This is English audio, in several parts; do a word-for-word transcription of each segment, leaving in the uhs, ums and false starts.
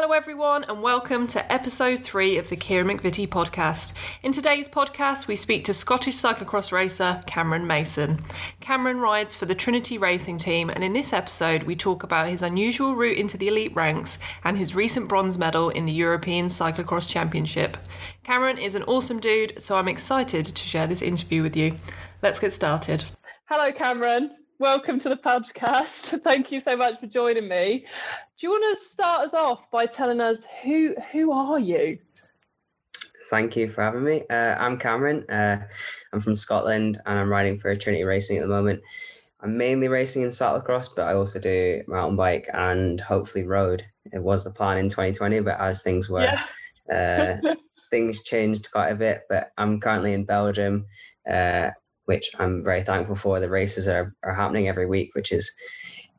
Hello everyone and welcome to episode three of the Keira McVitty podcast. In today's podcast we speak to Scottish cyclocross racer Cameron Mason. Cameron rides for the Trinity Racing Team and in this episode we talk about his unusual route into the elite ranks and his recent bronze medal in the European Cyclocross Championship. Cameron is an awesome dude, so I'm excited to share this interview with you. Let's get started. Hello Cameron. Welcome to the podcast. Thank you so much for joining me. Do you want to start us off by telling us who who are you? Thank you for having me. Uh, I'm Cameron. Uh, I'm from Scotland and I'm riding for Trinity Racing at the moment. I'm mainly racing in cyclocross, but I also do mountain bike and hopefully road. It was the plan in twenty twenty, but as things were, yeah. uh, things changed quite a bit. But I'm currently in Belgium, uh, which I'm very thankful for. The races are, are happening every week, which is,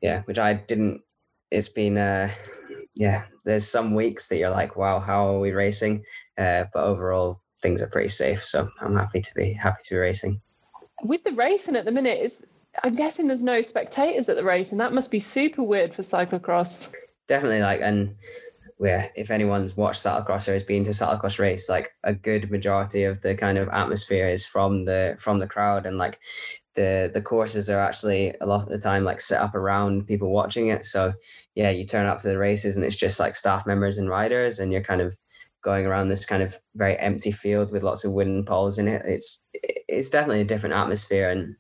yeah, which I didn't, it's been, uh, yeah, there's some weeks that you're like, wow, how are we racing? Uh, but overall, things are pretty safe. So I'm happy to be, happy to be racing. With the racing at the minute, is I'm guessing there's no spectators at the race, and that must be super weird for cyclocross. Definitely, like, and yeah, if anyone's watched cyclocross or has been to a cyclocross race, like a good majority of the kind of atmosphere is from the from the crowd, and like the the courses are actually a lot of the time like set up around people watching it. So yeah, you turn up to the races and it's just like staff members and riders, and you're kind of going around this kind of very empty field with lots of wooden poles in it. It's it's definitely a different atmosphere, and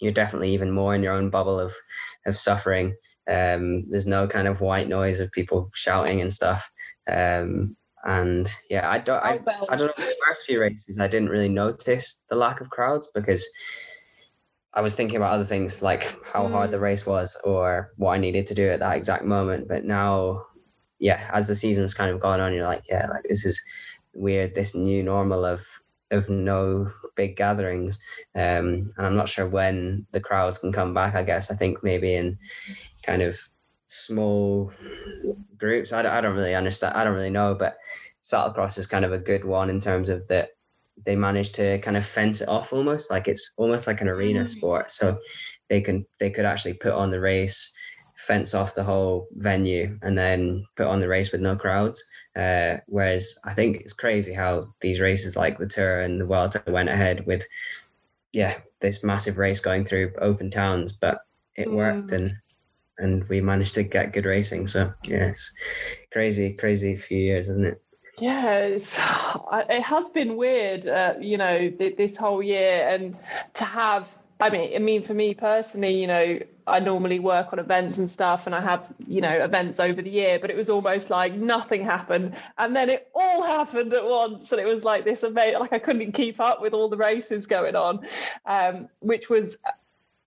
you're definitely even more in your own bubble of of suffering. Um, there's no kind of white noise of people shouting and stuff. Um, and yeah, I don't, I, I, I don't know. The first few races, I didn't really notice the lack of crowds because I was thinking about other things like how mm. hard the race was or what I needed to do at that exact moment. But now, yeah, as the season's kind of gone on, you're like, yeah, like this is weird, this new normal of, of no big gatherings. Um, and I'm not sure when the crowds can come back, I guess. I think maybe in kind of small groups. I don't, I don't really understand. I don't really know, but cyclocross is kind of a good one in terms of that they managed to kind of fence it off almost. Like it's almost like an arena sport. So they can, they could actually put on the race, fence off the whole venue and then put on the race with no crowds. Uh, whereas I think it's crazy how these races like the Tour and the Welter went ahead with, yeah, this massive race going through open towns, but it mm. worked and and we managed to get good racing. So yeah, it's crazy, crazy few years, isn't it? Yeah, it's, it has been weird, uh, you know, th- this whole year. And to have, I mean, I mean, for me personally, you know, I normally work on events and stuff and I have, you know, events over the year, but it was almost like nothing happened. And then it all happened at once. And it was like this amazing, like I couldn't keep up with all the races going on, um, which was,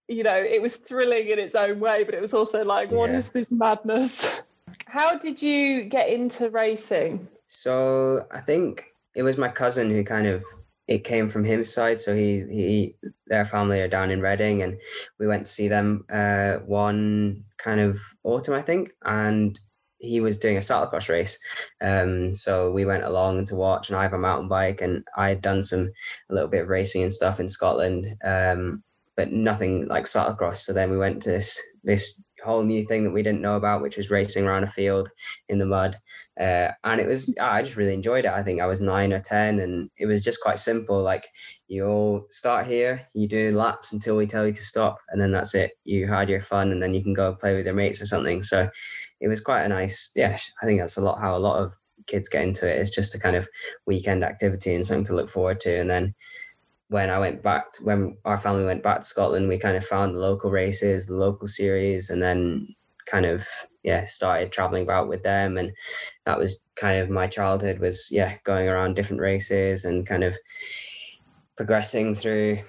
you know, it was thrilling in its own way, but it was also like, what yeah. is this madness? How did you get into racing? So I think it was my cousin who kind of, it came from his side. So he, he, their family are down in Reading and we went to see them uh, one kind of autumn, I think. And he was doing a cyclocross race. Um, so we went along to watch, and I have a mountain bike and I had done some, a little bit of racing and stuff in Scotland. Um, but nothing like cyclocross. So then we went to this this whole new thing that we didn't know about, which was racing around a field in the mud. Uh, and it was, I just really enjoyed it. I think I was nine or ten and it was just quite simple. Like you all start here, you do laps until we tell you to stop. And then that's it. You had your fun and then you can go play with your mates or something. So it was quite a nice, yeah, I think that's a lot how a lot of kids get into it. It's just a kind of weekend activity and something to look forward to. And then when I went back, to, when our family went back to Scotland, we kind of found the local races, the local series, and then kind of, yeah, started traveling about with them. And that was kind of my childhood was, yeah, going around different races and kind of progressing through,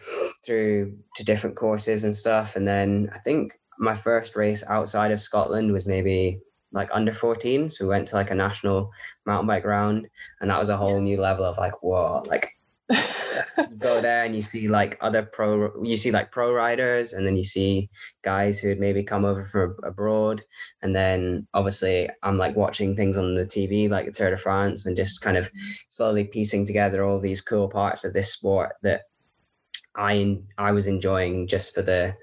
through to different courses and stuff. And then I think my first race outside of Scotland was maybe like under fourteen. So we went to like a national mountain bike round, and that was a whole new level of like, whoa, like, you go there and you see like other pro you see like pro riders, and then you see guys who had maybe come over from abroad, and then obviously I'm like watching things on the T V like the Tour de France and just kind of slowly piecing together all these cool parts of this sport that I I was enjoying just for the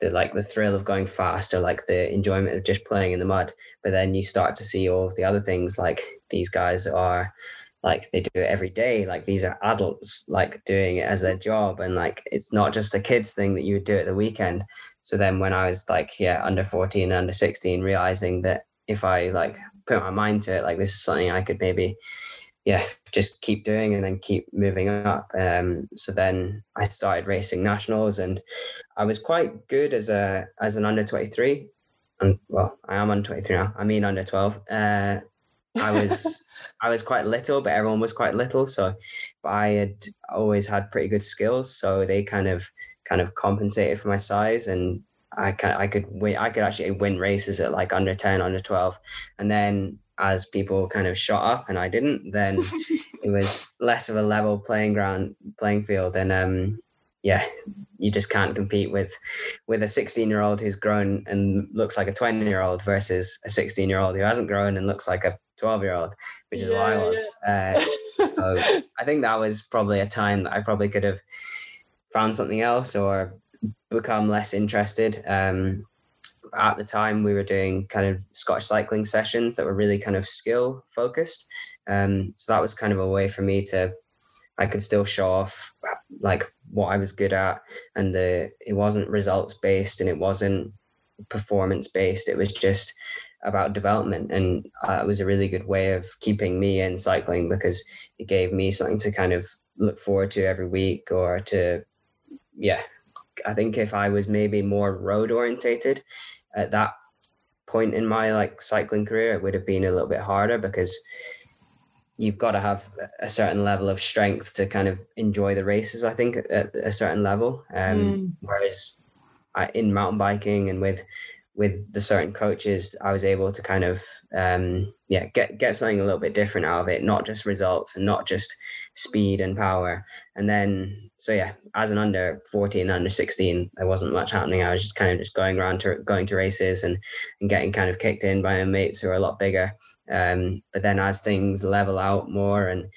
the like the thrill of going fast, or like the enjoyment of just playing in the mud. But then you start to see all of the other things, like these guys are like, they do it every day. Like, these are adults, like, doing it as their job. And like, it's not just a kids thing that you would do at the weekend. So then when I was like, yeah, under fourteen, under sixteen, realizing that if I like put my mind to it, like, this is something I could maybe, yeah, just keep doing and then keep moving up. Um, so then I started racing nationals, and I was quite good as a, as an under twenty-three. And well, I am under twenty-three now. I mean, under twelve. Uh, I was, I was quite little, but everyone was quite little. So, but I had always had pretty good skills. So they kind of, kind of compensated for my size, and I can, I could win, I could actually win races at like under ten, under twelve. And then as people kind of shot up and I didn't, then it was less of a level playing ground, playing field. And um, yeah, you just can't compete with, with a sixteen year old who's grown and looks like a twenty year old versus a sixteen year old who hasn't grown and looks like a twelve year old, which is yeah, what I was. Yeah. Uh, so I think that was probably a time that I probably could have found something else or become less interested. Um, at the time we were doing kind of Scotch cycling sessions that were really kind of skill focused. Um, so that was kind of a way for me to, I could still show off like what I was good at, and the, it wasn't results based and it wasn't performance based. It was just about development. And uh, it was a really good way of keeping me in cycling, because it gave me something to kind of look forward to every week, or to, yeah, I think if I was maybe more road orientated at that point in my like cycling career, it would have been a little bit harder, because you've got to have a certain level of strength to kind of enjoy the races, I think, at a certain level. Um, mm. Whereas I, in mountain biking and with with the certain coaches, I was able to kind of, um, yeah, get, get something a little bit different out of it, not just results and not just speed and power. And then, so yeah, as an under fourteen, under sixteen, there wasn't much happening. I was just kind of just going around to going to races and, and getting kind of kicked in by my mates who are a lot bigger. Um, but then as things level out more and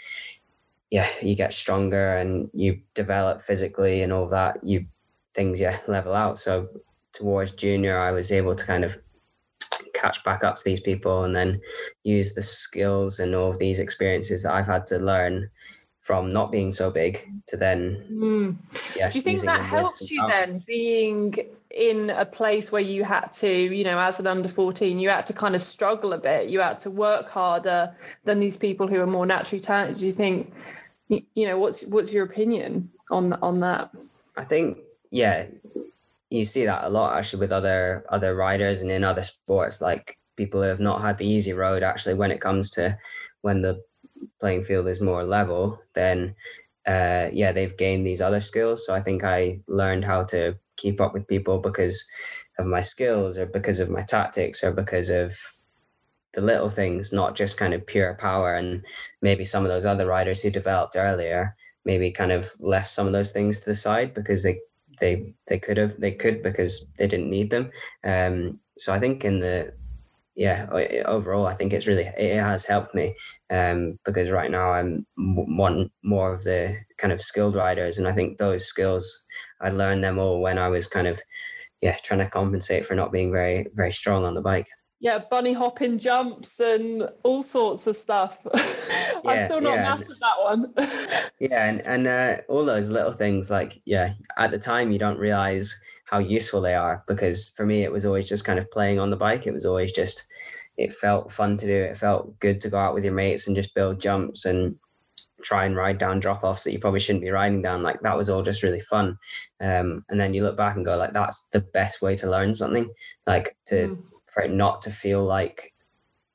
yeah, you get stronger and you develop physically and all that, you things, yeah, level out. So towards junior, I was able to kind of catch back up to these people and then use the skills and all of these experiences that I've had to learn from not being so big to then. Mm. Yeah, do you think that helped you power. Then being in a place where you had to, you know, as an under fourteen, you had to kind of struggle a bit. You had to work harder than these people who are more naturally talented. Do you think, you know, what's, what's your opinion on, on that? I think, yeah, you see that a lot actually with other other riders and in other sports, like people who have not had the easy road actually when it comes to when the playing field is more level, then uh, yeah, they've gained these other skills. So I think I learned how to keep up with people because of my skills or because of my tactics or because of the little things, not just kind of pure power. And maybe some of those other riders who developed earlier maybe kind of left some of those things to the side because they they they could have they could because they didn't need them. Um so I think in the yeah overall I think it's really it has helped me, um because right now I'm one more of the kind of skilled riders, and I think those skills I learned them all when I was kind of yeah trying to compensate for not being very very strong on the bike. Yeah, bunny hopping jumps and all sorts of stuff. Yeah, I'm still not yeah. mastered that one. Yeah, and, and uh, all those little things, like, yeah, at the time you don't realise how useful they are, because for me it was always just kind of playing on the bike. It was always just, it felt fun to do. It felt good to go out with your mates and just build jumps and try and ride down drop-offs that you probably shouldn't be riding down. Like, that was all just really fun. Um, and then you look back and go, like, that's the best way to learn something, like to... Mm. for it not to feel like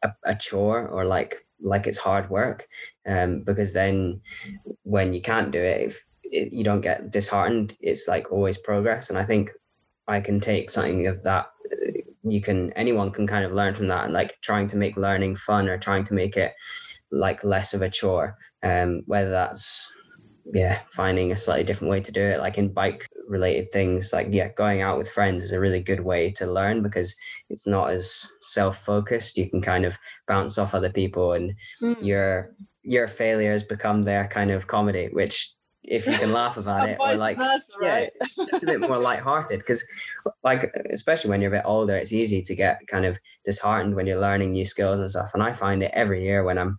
a, a chore or like like it's hard work, um, because then when you can't do it, if it, you don't get disheartened. It's like always progress, and I think I can take something of that. You can anyone can kind of learn from that, and like trying to make learning fun or trying to make it like less of a chore, um, whether that's yeah finding a slightly different way to do it, like in bike related things, like yeah going out with friends is a really good way to learn because it's not as self-focused. You can kind of bounce off other people, and mm. your your failures become their kind of comedy, which if you can laugh about it, or like, versa, right? Yeah, just a bit more lighthearted, because like, especially when you're a bit older, it's easy to get kind of disheartened when you're learning new skills and stuff. And I find it every year when I'm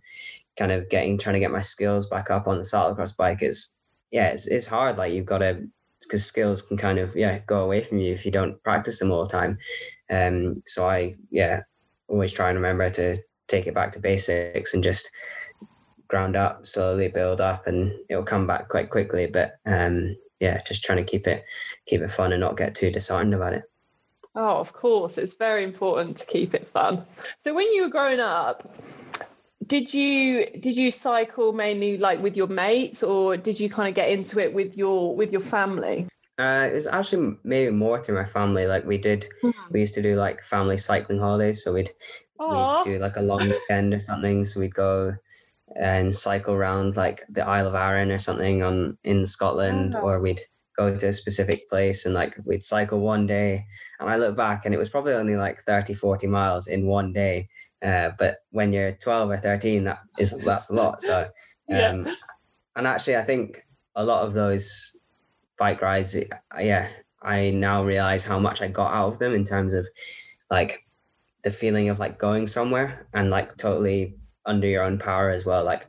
kind of getting, trying to get my skills back up on the cyclocross bike. It's, yeah, it's, it's hard. Like you've got to, because skills can kind of, yeah, go away from you if you don't practice them all the time. Um, so I, yeah, always try and remember to take it back to basics and just ground up, slowly build up, and it'll come back quite quickly. But um, yeah, just trying to keep it, keep it fun and not get too disheartened about it. Oh, of course. It's very important to keep it fun. So when you were growing up, Did you did you cycle mainly like with your mates, or did you kind of get into it with your with your family? Uh, it was actually maybe more through my family. Like we did, we used to do like family cycling holidays. So we'd, we'd do like a long weekend or something. So we'd go and cycle around like the Isle of Arran or something on in Scotland, oh. or we'd go to a specific place and like we'd cycle one day. And I look back and it was probably only like thirty, forty miles in one day. Uh, but when you're twelve or thirteen, that is, that's a lot. So, um, yeah. And actually, I think a lot of those bike rides, yeah, I now realize how much I got out of them in terms of like the feeling of like going somewhere and like totally under your own power as well. Like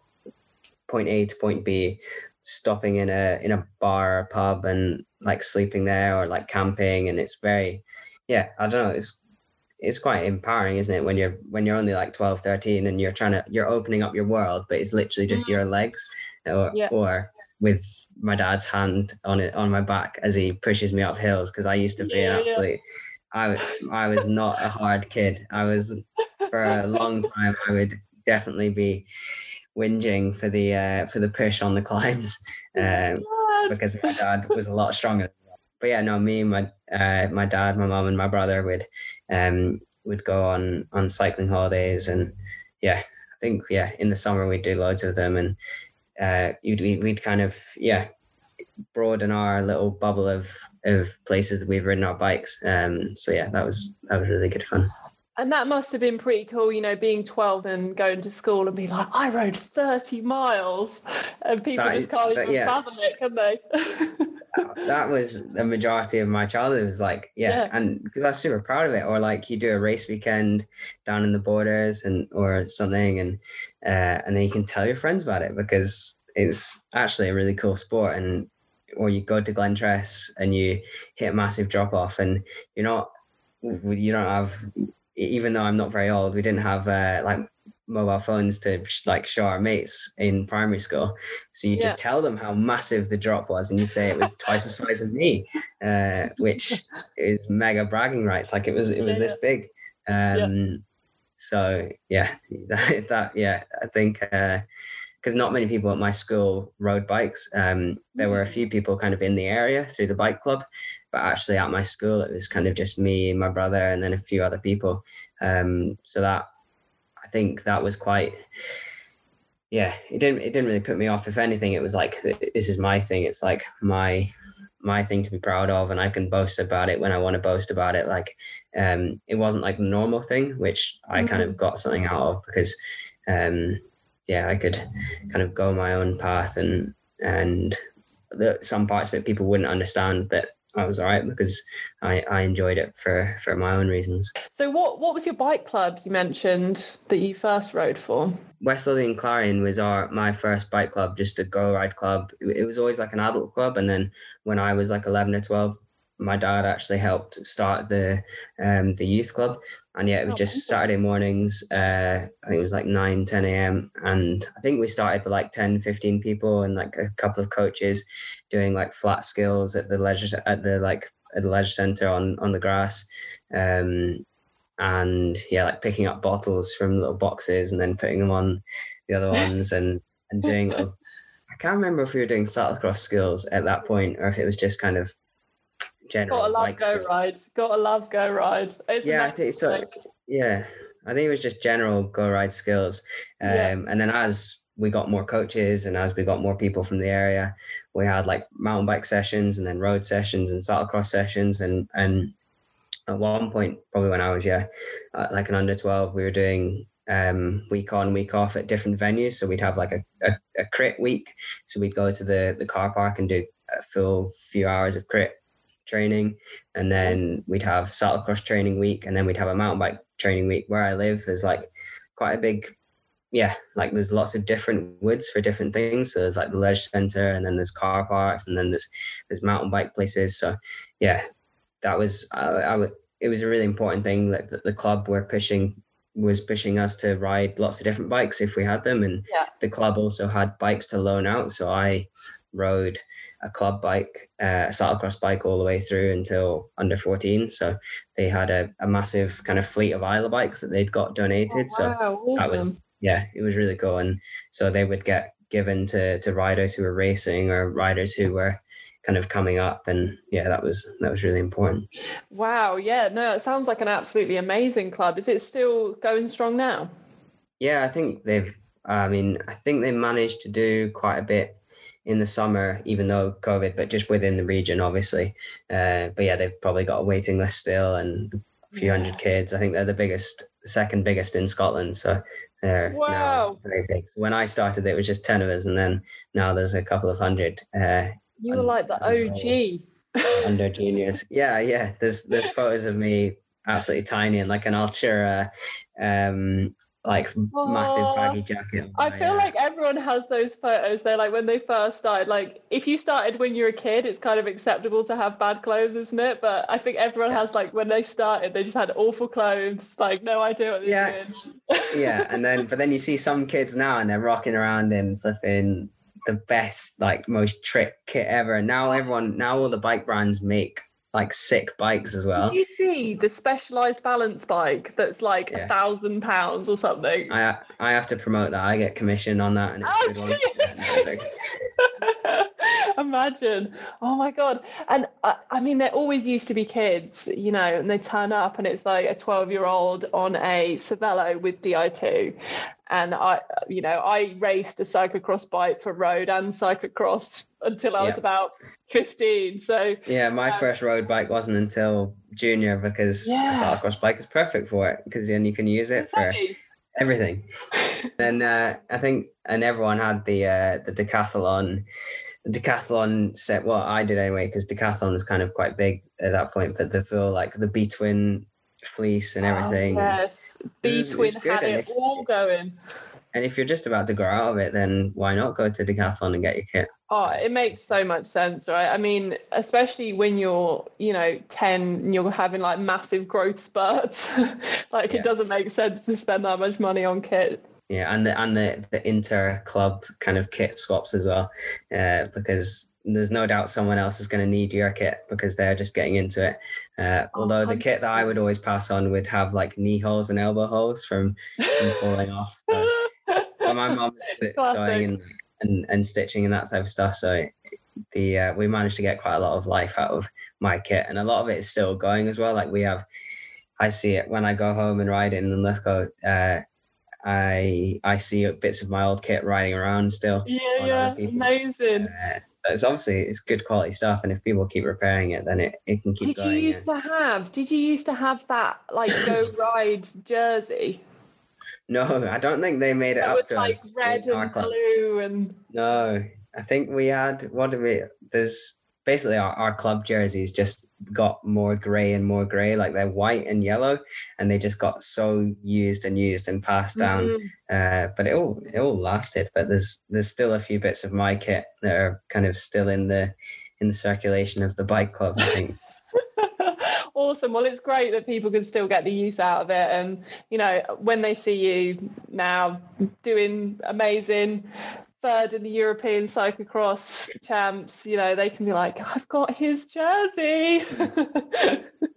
point A to point B, stopping in a, in a bar or pub and like sleeping there, or like camping. And it's very, yeah, I don't know. It's, it's quite empowering, isn't it? When you're, when you're only like twelve, thirteen and you're trying to, you're opening up your world, but it's literally just your legs, or, yeah. or with my dad's hand on it, on my back as he pushes me up hills. Cause I used to be yeah, an absolute, yeah. I, I was not a hard kid. I was, for a long time, I would definitely be whinging for the, uh, for the push on the climbs, um, oh my because my dad was a lot stronger. But yeah, no, me, my uh, my dad, my mum, and my brother would um, would go on, on cycling holidays, and yeah, I think yeah, in the summer we'd do loads of them, and uh, you'd, we'd kind of yeah, broaden our little bubble of of places that we've ridden our bikes. Um, so yeah, that was that was really good fun. And that must have been pretty cool, you know, being twelve and going to school and being like, I rode thirty miles, and people that, just can't that, even yeah. fathom it, can they? That was the majority of my childhood, was like yeah, yeah. and because I was super proud of it. Or like you do a race weekend down in the borders and or something, and uh, and then you can tell your friends about it, because it's actually a really cool sport. And or you go to Glen Tress and you hit a massive drop off, and you're not you don't have, even though I'm not very old, we didn't have uh, like mobile phones to like show our mates in primary school, so you yeah. just tell them how massive the drop was, and you say it was twice the size of me, uh which is mega bragging rights. Like it was it was yeah, this yeah. big. um yeah. So yeah, that, that yeah I think uh because not many people at my school rode bikes. Um there were a few people kind of in the area through the bike club, but actually at my school it was kind of just me, my brother, and then a few other people. Um so that I think that was quite, yeah, it didn't, it didn't really put me off. If anything, it was like, this is my thing. It's like my, my thing to be proud of, and I can boast about it when I want to boast about it. Like, um, it wasn't like the normal thing, which I mm-hmm. kind of got something out of, because, um, yeah, I could kind of go my own path, and, and the, some parts of it people wouldn't understand, but I was all right because I, I enjoyed it for, for my own reasons. So what, what was your bike club you mentioned that you first rode for? West Lothian Clarion was our my first bike club, just a Go Ride club. It was always like an adult club. And then when I was like eleven or twelve, my dad actually helped start the um, the youth club. And yeah, it was oh, just Saturday mornings. Uh, I think it was like nine, ten a.m. And I think we started with like ten, fifteen people and like a couple of coaches doing like flat skills at the leisure, at the like at the Ledger Center on, on the grass. Um, and yeah, like picking up bottles from little boxes and then putting them on the other ones, and, and doing little, I can't remember if we were doing cyclocross skills at that point, or if it was just kind of general. Gotta love Go Ride. Gotta love Go Ride. It's yeah, I think so. Like, yeah, I think it was just general Go Ride skills. Um, yeah. And then as we got more coaches and as we got more people from the area, we had like mountain bike sessions and then road sessions and cyclocross sessions. And and at one point, probably when I was yeah, like an under twelve, we were doing um, week on, week off at different venues. So we'd have like a, a, a crit week. So we'd go to the, the car park and do a full few hours of crit training. And then we'd have cyclocross training week. And then we'd have a mountain bike training week. Where I live, there's like quite a big, yeah, like there's lots of different woods for different things. So there's like the Ledger Center, and then there's car parks, and then there's there's mountain bike places. So yeah, that was, I, I would, it was a really important thing that the, the club were pushing, was pushing us to ride lots of different bikes if we had them. And yeah. the club also had bikes to loan out. So I rode a club bike, uh, a cyclocross bike all the way through until under fourteen. So they had a, a massive kind of fleet of Isla bikes that they'd got donated. Oh, wow, so awesome. That was, yeah, it was really cool. And so they would get given to, to riders who were racing or riders who were kind of coming up. And yeah, that was, that was really important. Wow. Yeah, no, it sounds like an absolutely amazing club. Is it still going strong now? Yeah, I think they've, I mean, I think they managed to do quite a bit in the summer, even though COVID, but just within the region, obviously. Uh, but yeah, they've probably got a waiting list still and a few yeah. hundred kids. I think they're the biggest, second biggest in Scotland. So they're wow. now very big. When I started, it was just ten of us, and then now there's a couple of hundred. Uh, you were like the O G. Under juniors. Yeah, yeah. There's there's photos of me absolutely tiny in like an Altura, um, like oh, massive baggy jacket. I feel uh, like everyone has those photos. They're like when they first started. Like if you started when you were a kid, it's kind of acceptable to have bad clothes, isn't it? But I think everyone yeah. has like when they started, they just had awful clothes. Like no idea what they yeah. did. yeah, and then but then you see some kids now and they're rocking around in flipping the best, like most trick kit ever. And now everyone, now all the bike brands make like sick bikes as well. Did you see the Specialized balance bike that's like a yeah. thousand pounds or something? I I have to promote that. I get commission on that, and it's oh, a good one. Yeah, no, imagine. Oh my god! And I, I mean, there always used to be kids, you know, and they turn up, and it's like a twelve-year-old on a Cervelo with D I two. And I, you know, I raced a cyclocross bike for road and cyclocross until I yeah. was about fifteen. So yeah, my um, first road bike wasn't until junior because yeah. a cyclocross bike is perfect for it because then you can use it exactly. for everything. Then uh, I think, and everyone had the uh, the Decathlon, the Decathlon set. Well, I did anyway because Decathlon was kind of quite big at that point. But the feel like the B-twin fleece and everything. Oh, yes, B-twin had it if, all going. And if you're just about to grow out of it, then why not go to Decathlon and get your kit? Oh, it makes so much sense, right? I mean, especially when you're, you know, ten and you're having like massive growth spurts. Like yeah. it doesn't make sense to spend that much money on kit. Yeah, and the and the, the inter-club kind of kit swaps as well, uh, because there's no doubt someone else is going to need your kit because they're just getting into it. Uh, although the kit that I would always pass on would have like knee holes and elbow holes from, from falling off. But, but my mum is sewing and, and, and stitching and that type of stuff. So the uh, we managed to get quite a lot of life out of my kit, and a lot of it is still going as well. Like we have, I see it when I go home and ride it in Linlithgow. Uh, I I see bits of my old kit riding around still. Yeah, yeah, amazing. Uh, so it's obviously it's good quality stuff, and if people keep repairing it, then it, it can keep did going. Did you used and... to have? Did you used to have that like Go Ride jersey? No, I don't think they made it, it up was to like us. Red and blue and. No, I think we had. What did we? There's. Basically, our, our club jerseys just got more grey and more grey. Like they're white and yellow, and they just got so used and used and passed down. Mm-hmm. Uh, but it all it all lasted. But there's there's still a few bits of my kit that are kind of still in the in the circulation of the bike club, I think. Awesome. Well, it's great that people can still get the use out of it, and you know when they see you now doing amazing. Third in the European Cyclocross Champs, you know, they can be like, I've got his jersey.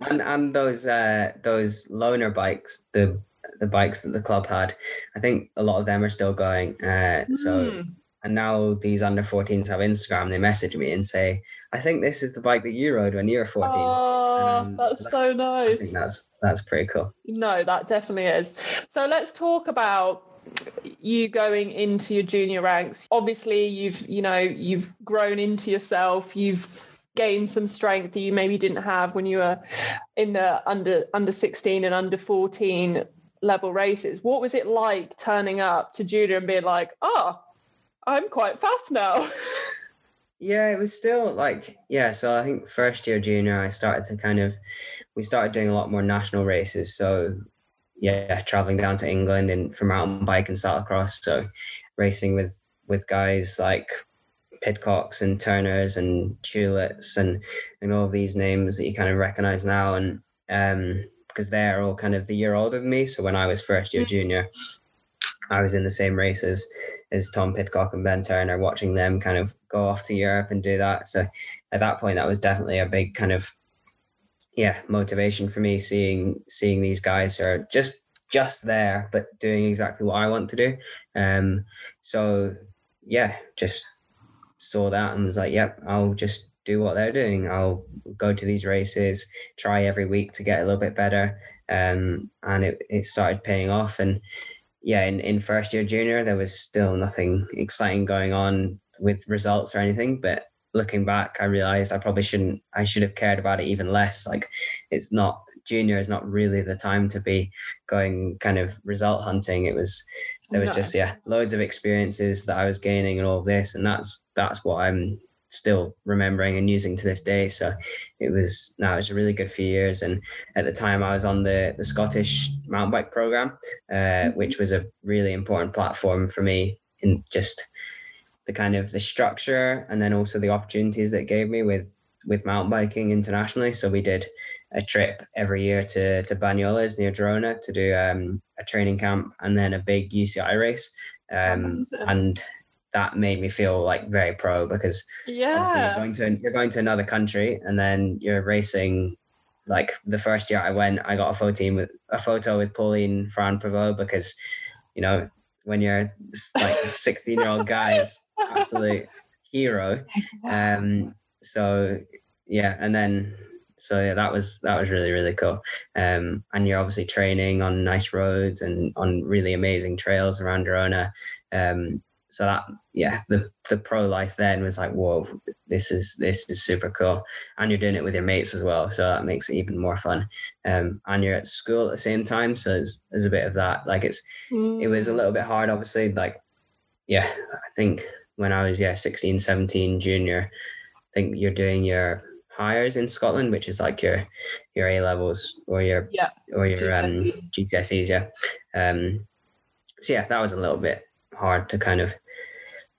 and and those uh, those loaner bikes, the the bikes that the club had, I think a lot of them are still going. Uh, mm. So and now these under fourteens have Instagram. They message me and say, I think this is the bike that you rode when you were fourteen. Oh, um, that's, so that's so nice. I think that's that's pretty cool. No, that definitely is. So let's talk about you going into your junior ranks. Obviously you've you know you've grown into yourself, you've gained some strength that you maybe didn't have when you were in the under under sixteen and under fourteen level races. What was it like turning up to Judah and being like, oh, I'm quite fast now? Yeah, it was still like, yeah, so I think first year junior, I started to kind of, we started doing a lot more national races. So yeah, traveling down to England and for mountain bike and cyclocross. So racing with, with guys like Pidcocks and Turners and Tulips and, and all of these names that you kind of recognize now. And um, because they're all kind of the year older than me. So when I was first year junior, I was in the same races as Tom Pidcock and Ben Turner, watching them kind of go off to Europe and do that. So at that point, that was definitely a big kind of, yeah, motivation for me, seeing seeing these guys who are just just there, but doing exactly what I want to do. Um, so, yeah, just saw that and was like, yep, I'll just do what they're doing. I'll go to these races, try every week to get a little bit better. Um, and it, it started paying off. And yeah, in, in first year junior, there was still nothing exciting going on with results or anything. But looking back, I realized I probably shouldn't, I should have cared about it even less. Like, it's not, junior is not really the time to be going kind of result hunting. It was, there was no. just, yeah, loads of experiences that I was gaining and all of this. And that's, that's what I'm still remembering and using to this day. So it was, no, it was a really good few years. And at the time I was on the, the Scottish mountain bike program, uh, mm-hmm. which was a really important platform for me in just the kind of the structure and then also the opportunities that it gave me with, with mountain biking internationally. So we did a trip every year to, to Banyoles near Girona to do um, a training camp and then a big U C I race. Um, and that made me feel like very pro because yeah. obviously you're going to you're going to another country and then you're racing. Like the first year I went, I got a photo with a photo with Pauline Ferrand-Prévot because, you know, when you're like a sixteen year old guy, it's absolute hero. Um, so yeah, and then so yeah, that was that was really really cool. Um, and you're obviously training on nice roads and on really amazing trails around Girona. Um, So that, yeah, the, the pro life then was like, whoa, this is this is super cool. And you're doing it with your mates as well. So that makes it even more fun. Um, and you're at school at the same time. So there's, there's a bit of that. Like it's, mm. it was a little bit hard, obviously. Like, yeah, I think when I was, yeah, sixteen, seventeen, junior, I think you're doing your hires in Scotland, which is like your, your A-levels or your, yeah. or your um, G C S Es, yeah. Um, so yeah, that was a little bit hard to kind of,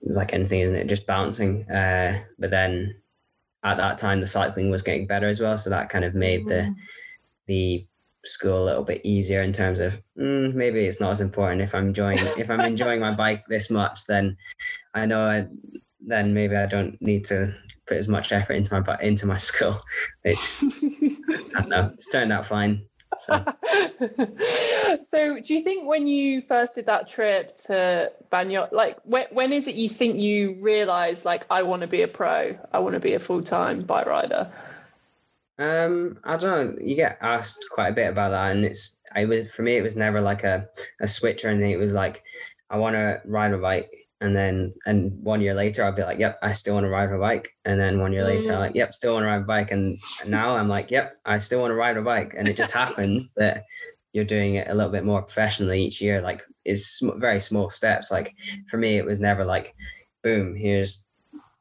it's like anything, isn't it? Just bouncing. Uh, but then at that time, the cycling was getting better as well. So that kind of made the the school a little bit easier in terms of mm, maybe it's not as important if I'm enjoying if I'm enjoying my bike this much, then I know I, then maybe I don't need to put as much effort into my into my school. Which I don't know. It's turned out fine. So. So do you think when you first did that trip to Banyoles, like when, when is it you think you realize like I want to be a pro, I want to be a full-time bike rider? um I don't know, you get asked quite a bit about that, and it's I was for me it was never like a a switch or anything. It was like I want to ride my bike, and then and one year later I'd be like, yep, I still want to ride my bike, and then one year later I'm like, yep, still want to ride my bike, and now I'm like, yep, I still want to ride my bike. And it just happens that you're doing it a little bit more professionally each year. Like it's very small steps. Like for me it was never like boom, here's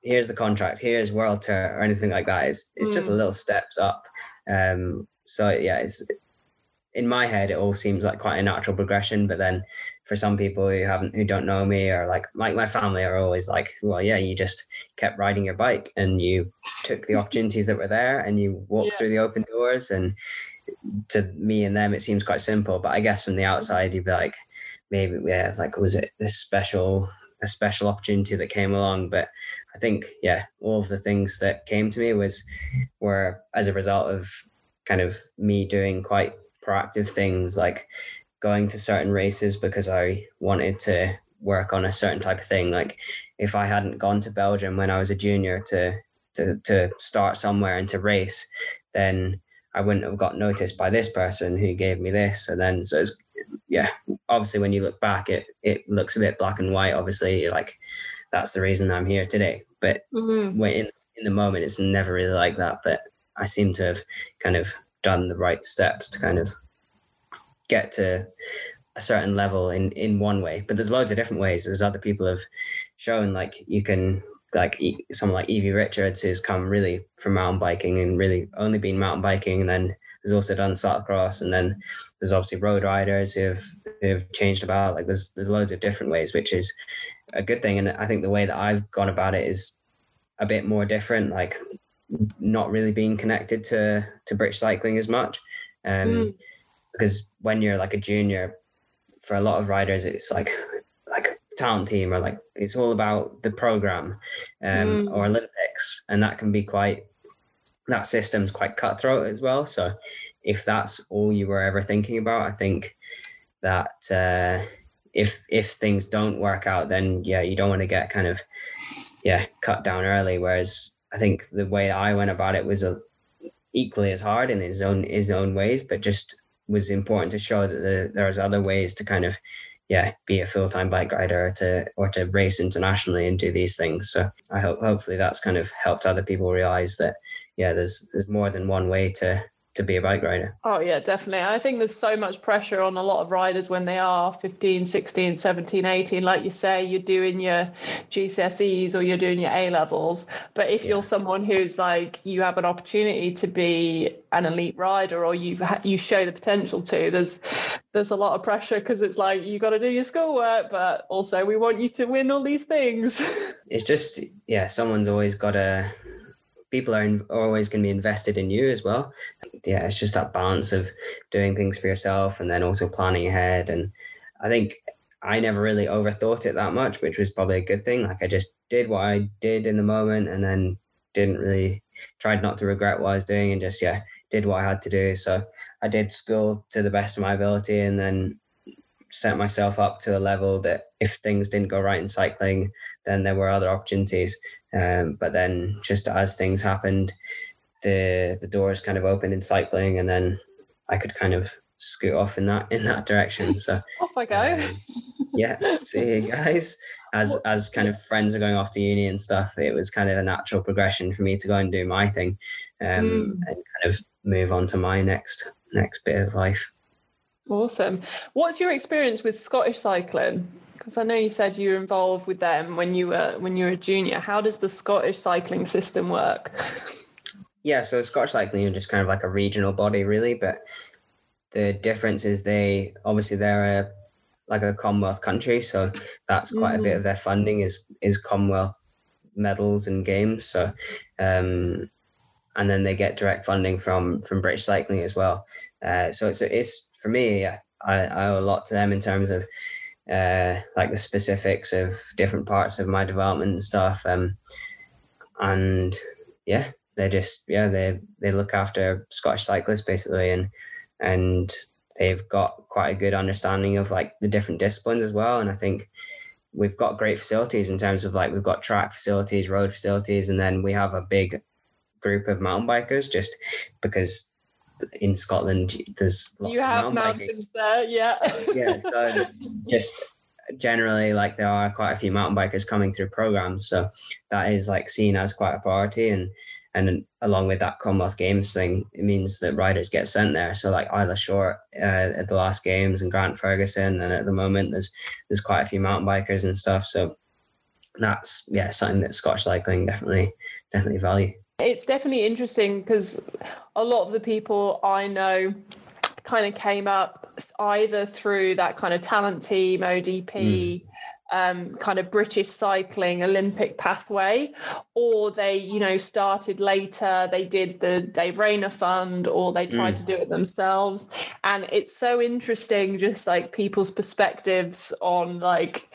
here's the contract, here's World Tour or anything like that. It's it's just little steps up. Um so yeah, it's in my head, it all seems like quite a natural progression. But then for some people who haven't, who don't know me, or like, like my family are always like, well, yeah, you just kept riding your bike and you took the opportunities that were there and you walked yeah. through the open doors. And to me and them, it seems quite simple. But I guess from the outside, you'd be like, maybe, yeah, like, was it this special, a special opportunity that came along? But I think, yeah, all of the things that came to me was, were as a result of kind of me doing quite proactive things, like going to certain races because I wanted to work on a certain type of thing. Like if I hadn't gone to Belgium when I was a junior to to, to start somewhere and to race, then I wouldn't have got noticed by this person who gave me this. And then so it's yeah, obviously when you look back it it looks a bit black and white. Obviously you're like, that's the reason I'm here today. But mm-hmm. when in, in the moment it's never really like that. But I seem to have kind of done the right steps to kind of get to a certain level in, in one way, but there's loads of different ways. As other people have shown, like you can, like someone like Evie Richards, who's come really from mountain biking and really only been mountain biking, and then has also done cyclocross, and then there's obviously road riders who've who've changed about. Like there's there's loads of different ways, which is a good thing. And I think the way that I've gone about it is a bit more different, like not really being connected to to British cycling as much, um, mm. because when you're like a junior, for a lot of riders, it's like like talent team, or like it's all about the program um, mm. or Olympics, and that can be quite. That system's quite cutthroat as well. So if that's all you were ever thinking about, I think that uh, if if things don't work out, then, yeah, you don't want to get kind of, yeah, cut down early. Whereas I think the way I went about it was a, equally as hard in his own his own ways, but just was important to show that the, there's other ways to kind of, yeah, be a full-time bike rider or to, or to race internationally and do these things. So I hope hopefully that's kind of helped other people realize that, yeah, there's there's more than one way to to be a bike rider. Oh yeah, definitely. I think there's so much pressure on a lot of riders when they are fifteen, sixteen, seventeen, eighteen. Like you say, you're doing your G C S Es or you're doing your A-levels. But if yeah. you're someone who's like, you have an opportunity to be an elite rider, or you you show the potential to, there's there's a lot of pressure, because it's like, you got to do your schoolwork, but also we want you to win all these things. It's just, yeah, someone's always got to... People are, in, are always going to be invested in you as well. Yeah, it's just that balance of doing things for yourself and then also planning ahead. And I think I never really overthought it that much, which was probably a good thing. Like I just did what I did in the moment, and then didn't really, tried not to regret what I was doing, and just, yeah, did what I had to do. So I did school to the best of my ability, and then set myself up to a level that if things didn't go right in cycling, then there were other opportunities. Um, but then just as things happened, the the doors kind of opened in cycling, and then I could kind of scoot off in that in that direction. So off I go. Um, yeah, see you guys. As as kind of friends were going off to uni and stuff, it was kind of a natural progression for me to go and do my thing, um, mm. and kind of move on to my next next bit of life. Awesome. What's your experience with Scottish cycling? Because I know you said you were involved with them when you were when you were a junior. How does the Scottish cycling system work? Yeah, so Scottish cycling are just kind of like a regional body, really. But the difference is they obviously they're a, like a Commonwealth country, so that's quite mm. a bit of their funding is is Commonwealth medals and games. So, um, and then they get direct funding from from British Cycling as well. Uh, so it's it's for me, I, I owe a lot to them in terms of uh, like the specifics of different parts of my development and stuff. Um, and yeah, they just yeah they they look after Scottish cyclists basically, and and they've got quite a good understanding of like the different disciplines as well. And I think we've got great facilities in terms of like we've got track facilities, road facilities, and then we have a big group of mountain bikers just because. In Scotland, there's lots you of have mountain mountains biking. There, yeah. Yeah, so just generally, like there are quite a few mountain bikers coming through programs, so that is like seen as quite a priority, and and along with that Commonwealth Games thing, it means that riders get sent there. So like Isla Short uh, at the last Games and Grant Ferguson, and at the moment there's there's quite a few mountain bikers and stuff. So that's yeah something that Scotch cycling definitely definitely value. It's definitely interesting because a lot of the people I know kind of came up either through that kind of talent team, O D P, mm. um, kind of British cycling, Olympic pathway, or they, you know, started later, they did the Dave Rayner Fund, or they tried mm. to do it themselves. And it's so interesting, just like people's perspectives on like,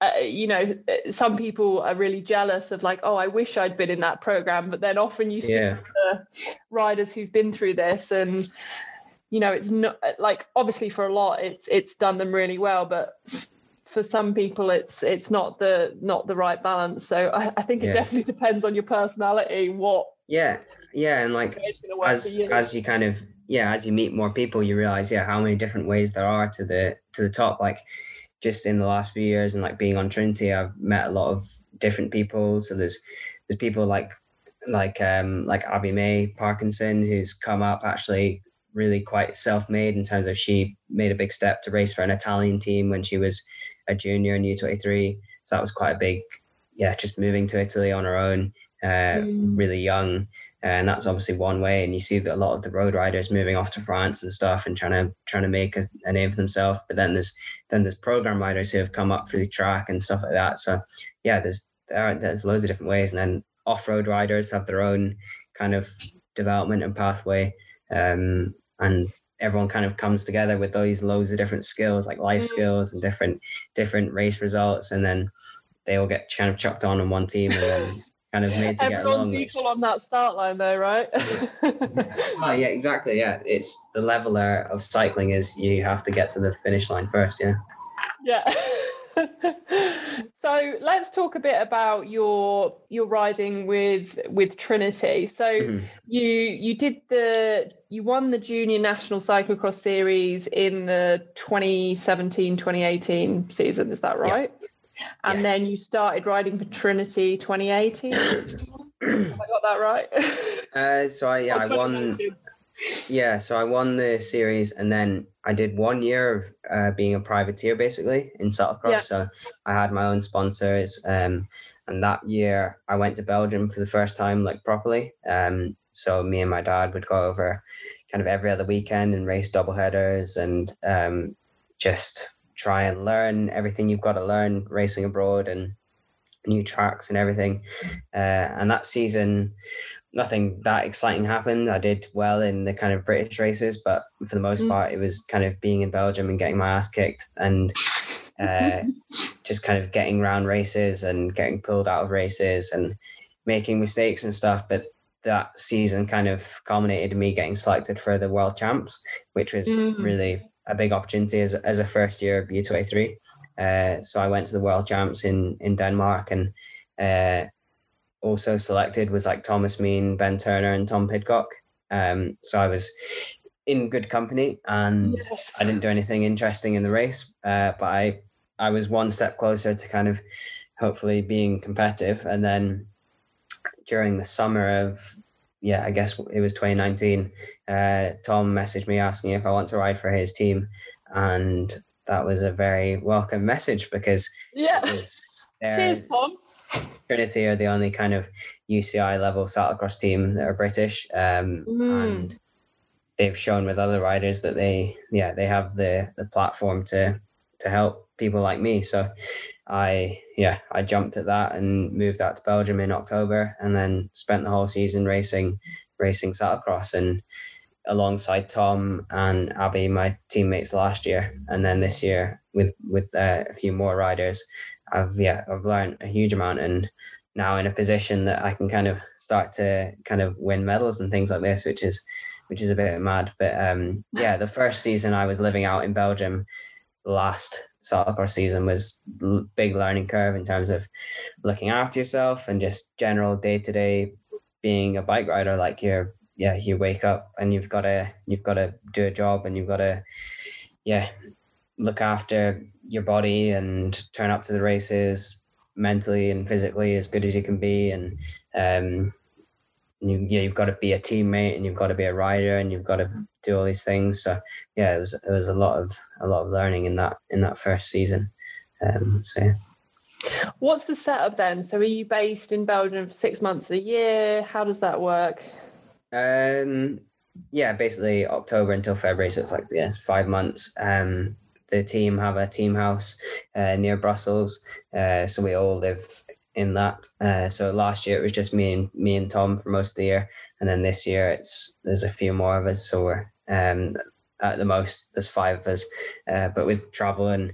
Uh, you know, some people are really jealous of like, oh, I wish I'd been in that program. But then often you see yeah. the riders who've been through this, and you know, it's not like obviously for a lot, it's it's done them really well. But for some people, it's it's not the not the right balance. So I, I think yeah. it definitely depends on your personality. What? Yeah, yeah, and like as you. as you kind of yeah, as you meet more people, you realize yeah how many different ways there are to the to the top. Like. Just in the last few years and like being on Trinity, I've met a lot of different people. So there's there's people like like um, like Abby Mae Parkinson, who's come up actually really quite self-made in terms of she made a big step to race for an Italian team when she was a junior in U twenty-three. So that was quite a big, yeah, just moving to Italy on her own, uh, mm. really young. And that's obviously one way. And you see that a lot of the road riders moving off to France and stuff and trying to trying to make a, a name for themselves. But then there's then there's program riders who have come up through the track and stuff like that. So yeah, there's there are, there's loads of different ways. And then off-road riders have their own kind of development and pathway. Um, and everyone kind of comes together with those loads of different skills, like life skills and different different race results. And then they all get kind of chucked on in one team and then kind of made to Everyone's get along. Everyone's equal on that start line though, right? Yeah. Oh, yeah, exactly, yeah. It's the leveler of cycling is you have to get to the finish line first, yeah. Yeah. So let's talk a bit about your your riding with with Trinity. So mm-hmm. you you did the you won the Junior National Cyclocross Series in the twenty seventeen twenty eighteen season, is that right? Yeah. And yeah. then you started riding for Trinity twenty eighteen. Have I got that right? Uh, so I, yeah, I won. Yeah, so I won the series, and then I did one year of uh, being a privateer, basically in cyclocross. Yeah. So I had my own sponsors, um, and that year I went to Belgium for the first time, like properly. Um, so me and my dad would go over, kind of every other weekend, and race double headers, and um, just. try and learn everything you've got to learn racing abroad and new tracks and everything. Uh, and that season, nothing that exciting happened. I did well in the kind of British races, but for the most mm. part, it was kind of being in Belgium and getting my ass kicked and uh, just kind of getting round races and getting pulled out of races and making mistakes and stuff. But that season kind of culminated in me getting selected for the World Champs, which was mm. really a big opportunity as, as a first year U twenty-three. Uh, so I went to the World Champs in, in Denmark, and uh, also selected was like Thomas Meen, Ben Turner and Tom Pidcock. Um, so I was in good company, and yes. I didn't do anything interesting in the race, uh, but I, I was one step closer to kind of hopefully being competitive. And then during the summer of yeah, I guess it was twenty nineteen, uh, Tom messaged me asking if I want to ride for his team. And that was a very welcome message because yeah. it was their, cheers, Tom. Trinity are the only kind of U C I level cyclocross team that are British. Um, mm. And they've shown with other riders that they, yeah, they have the, the platform to, to help people like me. So I, yeah, I jumped at that and moved out to Belgium in October, and then spent the whole season racing, racing cyclocross, and alongside Tom and Abby, my teammates last year, and then this year with with uh, a few more riders, I've yeah, I've learned a huge amount, and now in a position that I can kind of start to kind of win medals and things like this, which is which is a bit mad, but um, yeah, the first season I was living out in Belgium. Last cyclocross season was a big learning curve in terms of looking after yourself and just general day-to-day being a bike rider. Like you're yeah you wake up and you've got to you've got to do a job, and you've got to yeah look after your body and turn up to the races mentally and physically as good as you can be. And um you, yeah, you've got to be a teammate, and you've got to be a rider, and you've got to do all these things. So yeah, it was it was a lot of a lot of learning in that in that first season. Um, so yeah. What's the setup then? So are you based in Belgium for six months of the year? How does that work? Um, yeah, basically October until February, so it's like yeah, it's five months. Um, the team have a team house uh, near Brussels, uh, so we all live in that. Uh, so last year it was just me and me and Tom for most of the year. And then this year it's, there's a few more of us. So we're, um, at the most there's five of us, uh, but with travel and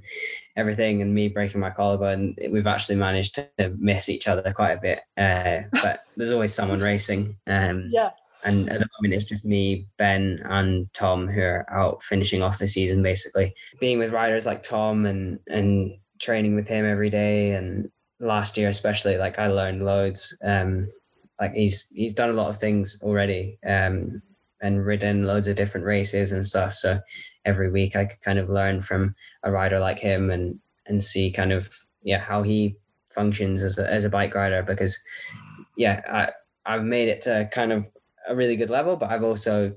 everything and me breaking my collarbone, we've actually managed to miss each other quite a bit. Uh, but there's always someone racing. Um, yeah. And at the moment, it's just me, Ben, and Tom who are out finishing off the season, basically. Being with riders like Tom and, and training with him every day, and last year especially, like I learned loads. Um, like he's he's done a lot of things already, um, and ridden loads of different races and stuff. So every week I could kind of learn from a rider like him and and see kind of yeah how he functions as a, as a bike rider, because yeah I I've made it to kind of a really good level, but I've also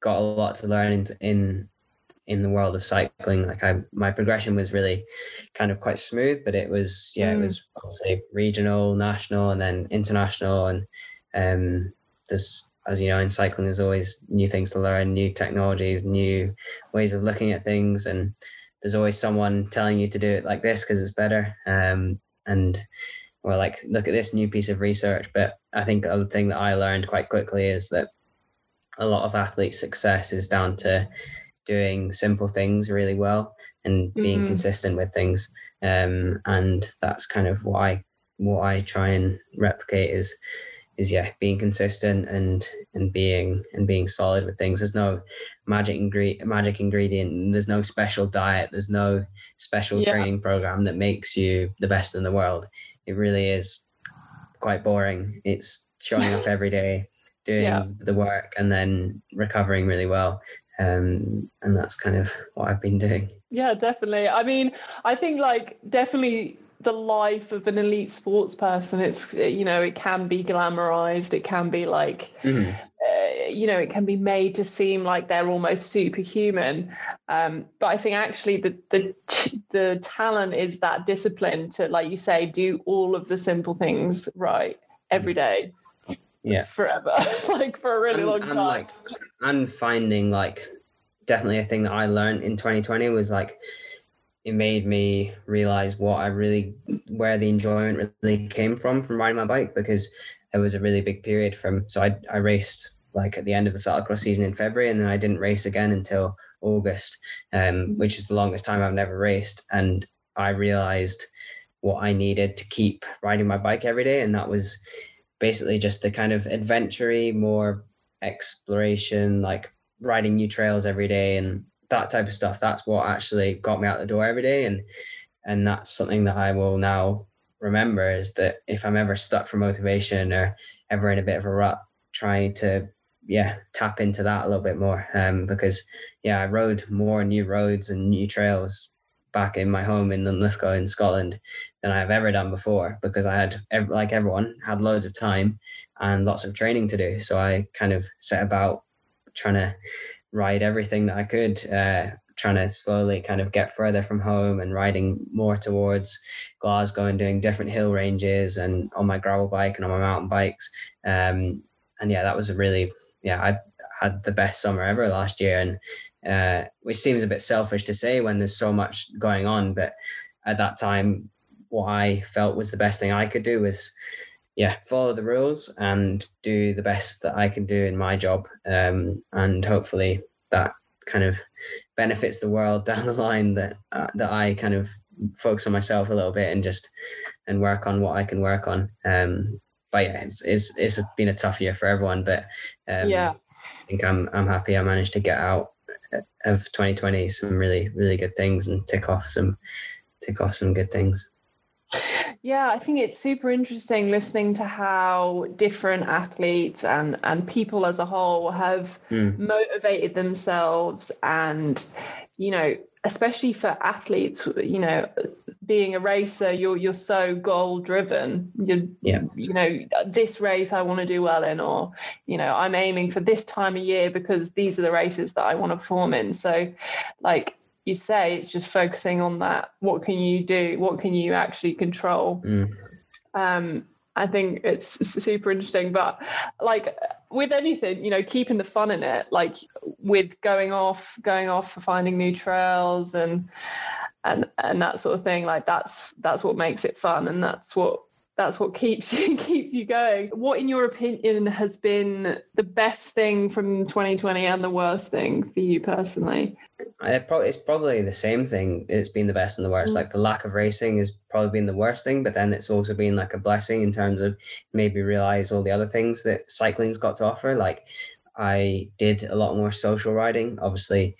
got a lot to learn in in, in the world of cycling. Like I, my progression was really kind of quite smooth, but it was, yeah, mm. it was obviously regional, national, and then international. And um, there's, as you know, in cycling, there's always new things to learn, new technologies, new ways of looking at things. And there's always someone telling you to do it like this because it's better. Um, and we're like, look at this new piece of research. But I think the other thing that I learned quite quickly is that a lot of athletes' success is down to doing simple things really well and being mm-hmm. consistent with things. Um, and that's kind of what I, what I try and replicate is, is yeah, being consistent and, and being, and being solid with things. There's no magic ingredient, magic ingredient. There's no special diet. There's no special yeah. training program that makes you the best in the world. It really is quite boring. It's showing up every day, doing yeah. the work, and then recovering really well. Um, and that's kind of what I've been doing. Yeah, definitely. I mean, I think like definitely the life of an elite sports person, it's, you know, it can be glamorized. It can be like, mm-hmm. uh, you know, it can be made to seem like they're almost superhuman. Um, but I think actually the, the, the talent is that discipline to, like you say, do all of the simple things right every day. Yeah. Forever. Like for a really and, long and time. Like, and finding like definitely a thing that I learned in twenty twenty was like, it made me realize what I really, where the enjoyment really came from, from riding my bike, because there was a really big period from, so I I raced like at the end of the cyclocross season in February, and then I didn't race again until August, um, which is the longest time I've never raced. And I realized what I needed to keep riding my bike every day. And that was basically just the kind of adventure-y, more exploration, like riding new trails every day and that type of stuff. That's what actually got me out the door every day. And and that's something that I will now remember, is that if I'm ever stuck for motivation or ever in a bit of a rut, trying to, yeah, tap into that a little bit more. Um, because, yeah, I rode more new roads and new trails back in my home in Linlithgow in Scotland than I've ever done before, because I had, like everyone, had loads of time and lots of training to do. So I kind of set about trying to ride everything that I could, uh, trying to slowly kind of get further from home and riding more towards Glasgow and doing different hill ranges and on my gravel bike and on my mountain bikes. Um, and yeah, that was a really, yeah, I had the best summer ever last year. And uh, which seems a bit selfish to say when there's so much going on, but at that time, what I felt was the best thing I could do was, yeah, follow the rules and do the best that I can do in my job. Um, and hopefully that kind of benefits the world down the line, that uh, that I kind of focus on myself a little bit and just and work on what I can work on. Um, but yeah, it's, it's, it's been a tough year for everyone, but um, yeah. I think I'm, I'm happy I managed to get out of twenty twenty some really, really good things and tick off some, tick off some good things. Yeah, I think it's super interesting listening to how different athletes and, and people as a whole have mm. motivated themselves. And, you know, especially for athletes, you know, being a racer, you're you're so goal driven. You're, yeah. You know, this race I want to do well in, or, you know, I'm aiming for this time of year because these are the races that I want to perform in. So, like, you say, it's just focusing on that. What can you do? What can you actually control? Mm. Um, I think it's super interesting, but like with anything, you know, keeping the fun in it, like with going off, going off for finding new trails and, and, and that sort of thing. Like that's, that's what makes it fun. And that's what, that's what keeps you, keeps you going. What, in your opinion, has been the best thing from twenty twenty and the worst thing for you personally? It's probably the same thing. It's been the best and the worst. Mm. Like the lack of racing has probably been the worst thing, but then it's also been like a blessing in terms of maybe realize all the other things that cycling's got to offer. Like I did a lot more social riding, obviously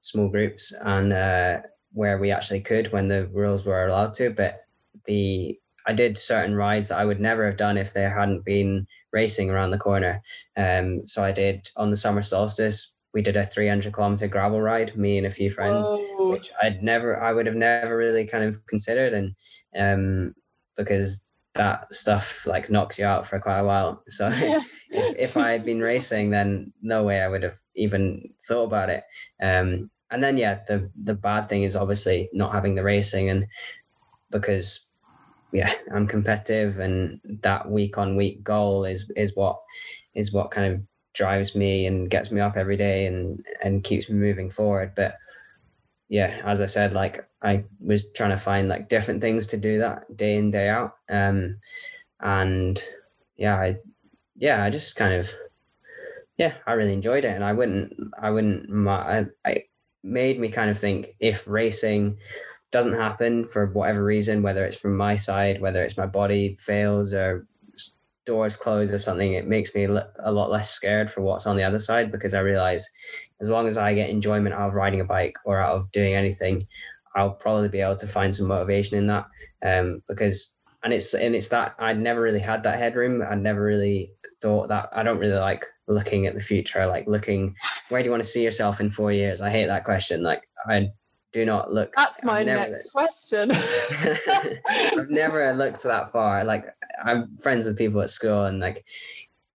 small groups and uh, where we actually could when the rules were allowed to, but the I did certain rides that I would never have done if there hadn't been racing around the corner. Um, so I did, on the summer solstice, we did a three hundred kilometer gravel ride, me and a few friends, Whoa. which I'd never, I would have never really kind of considered. And um, because that stuff like knocks you out for quite a while. So yeah. if, if I had been racing, then no way I would have even thought about it. Um, and then, yeah, the, the bad thing is obviously not having the racing, and because, yeah, I'm competitive, and that week on week goal is, is what, is what kind of drives me and gets me up every day and, and keeps me moving forward. But yeah, as I said, like I was trying to find like different things to do that day in, day out. Um, and yeah, I, yeah, I just kind of, yeah, I really enjoyed it. And I wouldn't, I wouldn't, I, I made me kind of think, if racing doesn't happen for whatever reason, whether it's from my side, whether it's my body fails or doors close or something, it makes me a lot less scared for what's on the other side, because I realize as long as I get enjoyment out of riding a bike or out of doing anything, I'll probably be able to find some motivation in that. Um, because, and it's, and it's that I'd never really had that headroom. I'd never really thought that. I don't really like looking at the future. I like looking, where do you want to see yourself in four years? I hate that question. Like I do not look. That's my never, next question. I've never looked that far. Like I'm friends with people at school, and like,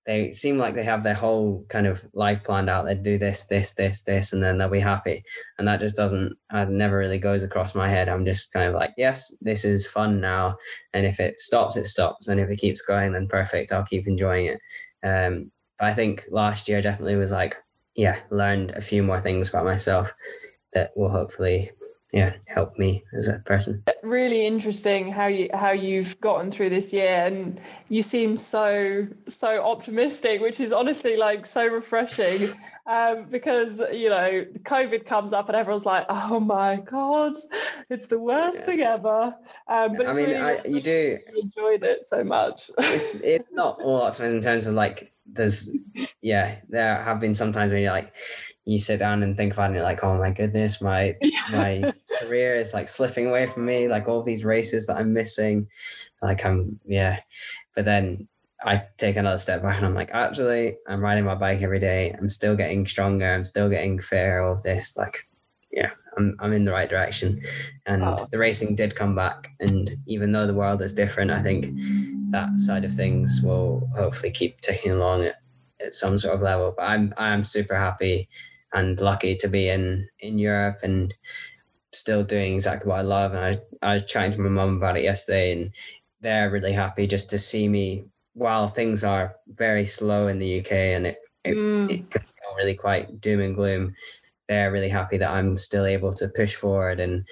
they seem like they have their whole kind of life planned out. They do this, this, this, this, and then they'll be happy. And that just doesn't, it never really goes across my head. I'm just kind of like, yes, this is fun now. And if it stops, it stops. And if it keeps going, then perfect. I'll keep enjoying it. Um, but I think last year definitely was like, yeah, learned a few more things about myself that will hopefully, yeah, help me as a person. Really interesting how you how you've gotten through this year, and you seem so so optimistic, which is honestly like so refreshing. Um, because you know, COVID comes up and everyone's like, oh my god, it's the worst yeah. thing ever. Um, but I mean, really I, you do enjoyed it so much. It's it's not all optimism in terms of like there's yeah there have been sometimes when you're like, you sit down and think about it, like, oh my goodness, my yeah. my career is like slipping away from me, like all these races that I'm missing, like I'm yeah. But then I take another step back and I'm like, actually, I'm riding my bike every day. I'm still getting stronger. I'm still getting fitter. All of this, like, yeah, I'm I'm in the right direction. And wow. the racing did come back. And even though the world is different, I think that side of things will hopefully keep ticking along at, at some sort of level. But I'm I'm super happy and lucky to be in, in Europe and still doing exactly what I love. And I, I was chatting to my mum about it yesterday, and they're really happy just to see me. While things are very slow in the U K and it, it, mm. it can feel really quite doom and gloom, they're really happy that I'm still able to push forward and,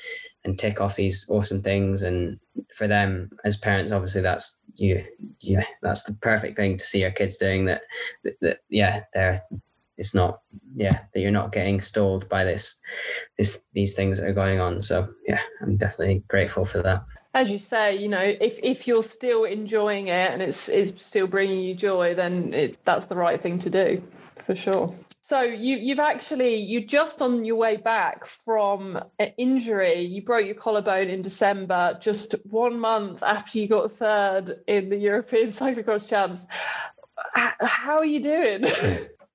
and tick off these awesome things. And for them as parents, obviously that's you, yeah, that's the perfect thing to see your kids doing that, that, that yeah, they're, it's not yeah that you're not getting stalled by this this these things that are going on. So yeah, I'm definitely grateful for that. As you say, you know, if if you're still enjoying it and it's it's still bringing you joy, then it's that's the right thing to do for sure. So you you've actually you just on your way back from an injury, you broke your collarbone in December, just one month after you got third in the European Cyclocross Champs. How are you doing?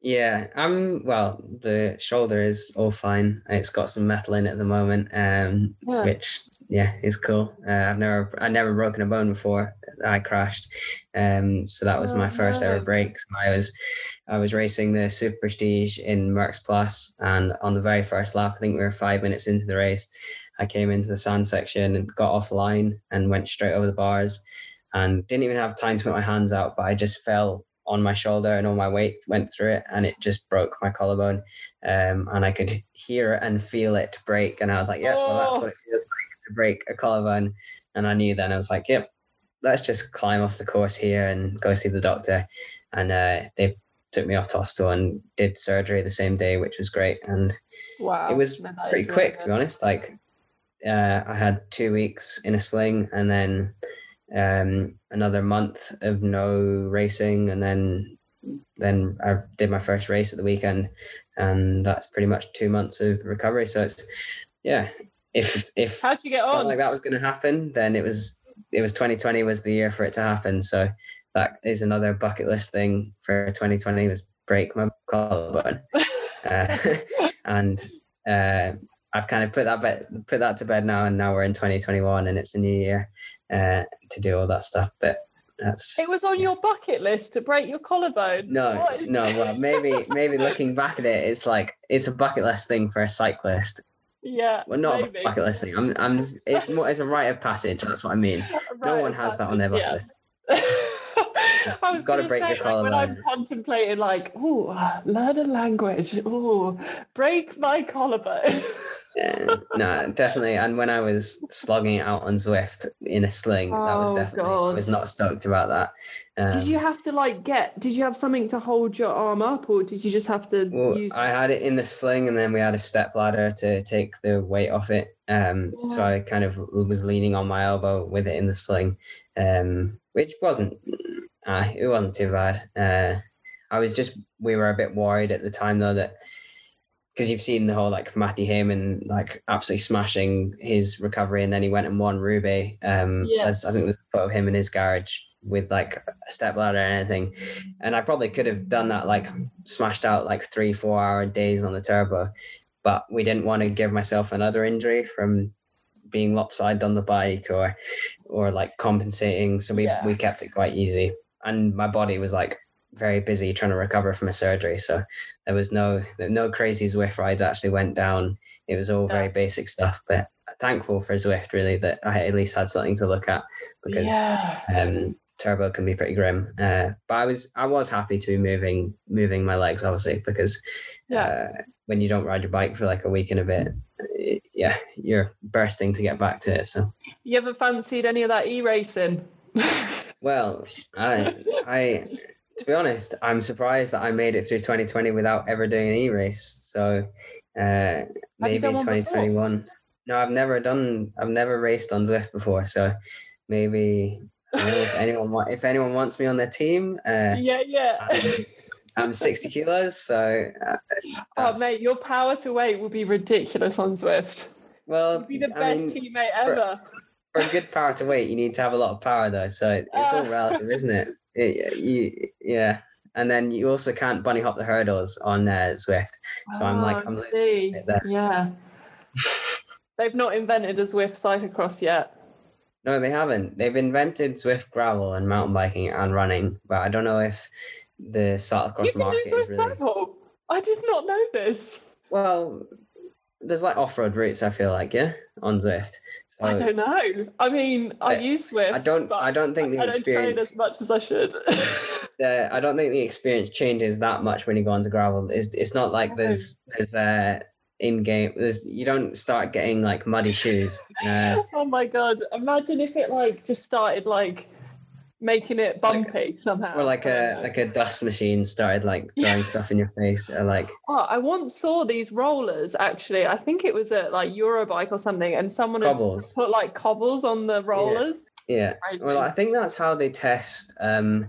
Yeah, I'm well, the shoulder is all fine. It's got some metal in it at the moment, um, yeah. which, yeah, is cool. Uh, I've never I've never broken a bone before. I crashed. Um, so that was oh, my first no. ever break. So I was I was racing the Super Prestige in Merckx-Plus, and on the very first lap, I think we were five minutes into the race, I came into the sand section and got off line and went straight over the bars and didn't even have time to put my hands out, but I just fell on my shoulder and all my weight went through it, and it just broke my collarbone. Um, and I could hear it and feel it break. And I was like, yeah, oh. well, that's what it feels like to break a collarbone. And I knew then, I was like, yep, let's just climb off the course here and go see the doctor. And uh, they took me off to hospital and did surgery the same day, which was great. And wow. it was Man, pretty quick, good. To be honest. Like uh, I had two weeks in a sling, and then um another month of no racing, and then then I did my first race at the weekend, and that's pretty much two months of recovery. So it's yeah if if How'd you get something on? Like that was going to happen, then it was it was twenty twenty was the year for it to happen. So that is another bucket list thing for twenty twenty, was break my collarbone. uh, and uh I've kind of put that be- put that to bed now, and now we're in twenty twenty-one and it's a new year. uh, to do all that stuff. But that's, it was on yeah. your bucket list to break your collarbone. No, no. Well, maybe maybe looking back at it, it's like it's a bucket list thing for a cyclist. Yeah. Well, not maybe. a bucket list thing. I'm, I'm. It's more. It's a rite of passage. That's what I mean. No one has passage, that on their bucket yeah. list. I was gonna say, like, when I'm contemplating, like, oh, learn a language, oh, break my collarbone. Yeah, no, definitely. And when I was slogging it out on Zwift in a sling, oh, that was definitely, God. I was not stoked about that. Um, did you have to like get, did you have something to hold your arm up, or did you just have to well, use? I had it in the sling, and then we had a step ladder to take the weight off it. Um, yeah. So I kind of was leaning on my elbow with it in the sling, um, which wasn't, uh, it wasn't too bad. Uh, I was just, we were a bit worried at the time though that, because you've seen the whole like Matthew Hayman like absolutely smashing his recovery, and then he went and won Roubaix. Um, yeah. as, I think there's a photo of him in his garage with like a step ladder and anything. And I probably could have done that, like smashed out like three, four hour days on the turbo, but we didn't want to give myself another injury from being lopsided on the bike or, or like compensating. So we, yeah. we kept it quite easy, and my body was like very busy trying to recover from a surgery. So there was no, no crazy Zwift rides actually went down. It was all very basic stuff, but thankful for Zwift really that I at least had something to look at, because yeah. um, turbo can be pretty grim. Uh, but I was, I was happy to be moving, moving my legs obviously, because yeah. uh, when you don't ride your bike for like a week and a bit, it, yeah, you're bursting to get back to it. So you ever fancied any of that e-racing? Well, I, I, to be honest, I'm surprised that I made it through twenty twenty without ever doing an e-race. So uh, maybe twenty twenty-one. No, I've never done, I've never raced on Zwift before. So maybe you know, if anyone wa- if anyone wants me on their team, uh, yeah, yeah. I'm, I'm sixty kilos. So, uh, oh mate, your power to weight will be ridiculous on Zwift. Well, you'd be the best I mean, teammate ever. For, for a good power to weight, you need to have a lot of power though. So it, it's all relative, isn't it? It, you, yeah, and then you also can't bunny hop the hurdles on uh, Zwift. So oh, I'm like, I'm see. There. Yeah. They've not invented a Zwift cyclocross yet. No, they haven't. They've invented Zwift gravel and mountain biking and running, but I don't know if the cyclocross market is really. Gravel? I did not know this. Well, there's like off-road routes, I feel like, yeah, on Zwift. So, I don't know. I mean, I use Zwift. I don't. But I don't think the I experience don't train as much as I should. uh, I don't think the experience changes that much when you go onto gravel. It's it's not like there's there's uh, in game. There's you don't start getting like muddy shoes. Uh, oh my God! Imagine if it like just started like making it bumpy like, somehow, or like a know. like a dust machine started like throwing yeah. stuff in your face, or like oh I once saw these rollers actually, I think it was at like Eurobike or something, and someone cobbles. Had put like cobbles on the rollers. Yeah, yeah. Well, I think that's how they test um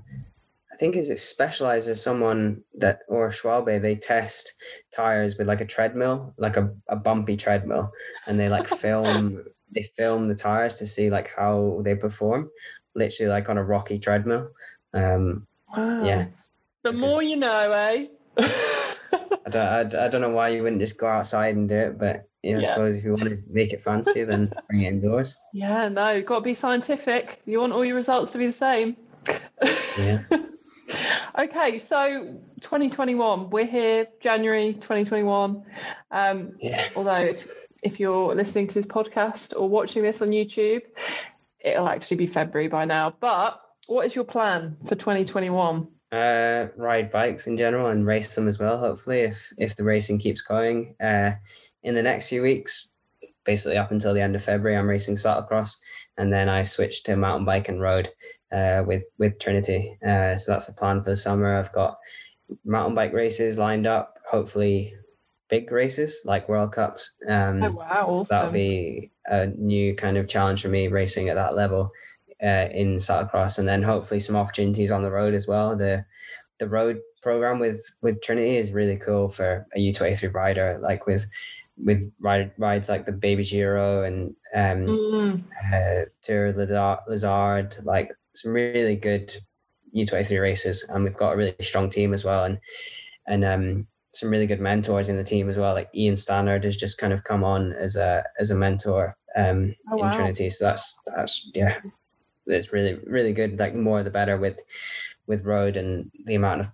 I think is it Specialized or someone that or Schwalbe, they test tires with like a treadmill, like a, a bumpy treadmill, and they like film they film the tires to see like how they perform literally like on a rocky treadmill. Um wow. Yeah, the because, more you know, eh? I, don't, I, I don't know why you wouldn't just go outside and do it, but you know, yeah. I suppose if you want to make it fancy then bring it indoors. Yeah, no, you've got to be scientific. You want all your results to be the same. Yeah. Okay, so twenty twenty-one, we're here January twenty twenty-one. Um yeah. Although if, if you're listening to this podcast or watching this on YouTube, it'll actually be February by now. But what is your plan for twenty twenty-one? Uh, ride bikes in general and race them as well, hopefully, if if the racing keeps going. Uh, in the next few weeks, basically up until the end of February, I'm racing cyclocross, and then I switch to mountain bike and road uh, with, with Trinity. Uh, so that's the plan for the summer. I've got mountain bike races lined up, hopefully big races like World Cups. Um, oh, wow, awesome. So that'll be a new kind of challenge for me, racing at that level uh, in cyclocross, and then hopefully some opportunities on the road as well. The the road program with, with Trinity is really cool for a U twenty-three rider, like with with ride, rides like the Baby Giro and um, mm. uh, Tour Lizard, like some really good U twenty-three races, and we've got a really strong team as well, and and um. some really good mentors in the team as well. Like Ian Stannard has just kind of come on as a as a mentor um, oh, wow. in Trinity. So that's that's yeah, it's really, really good. Like, the more the better with with road and the amount of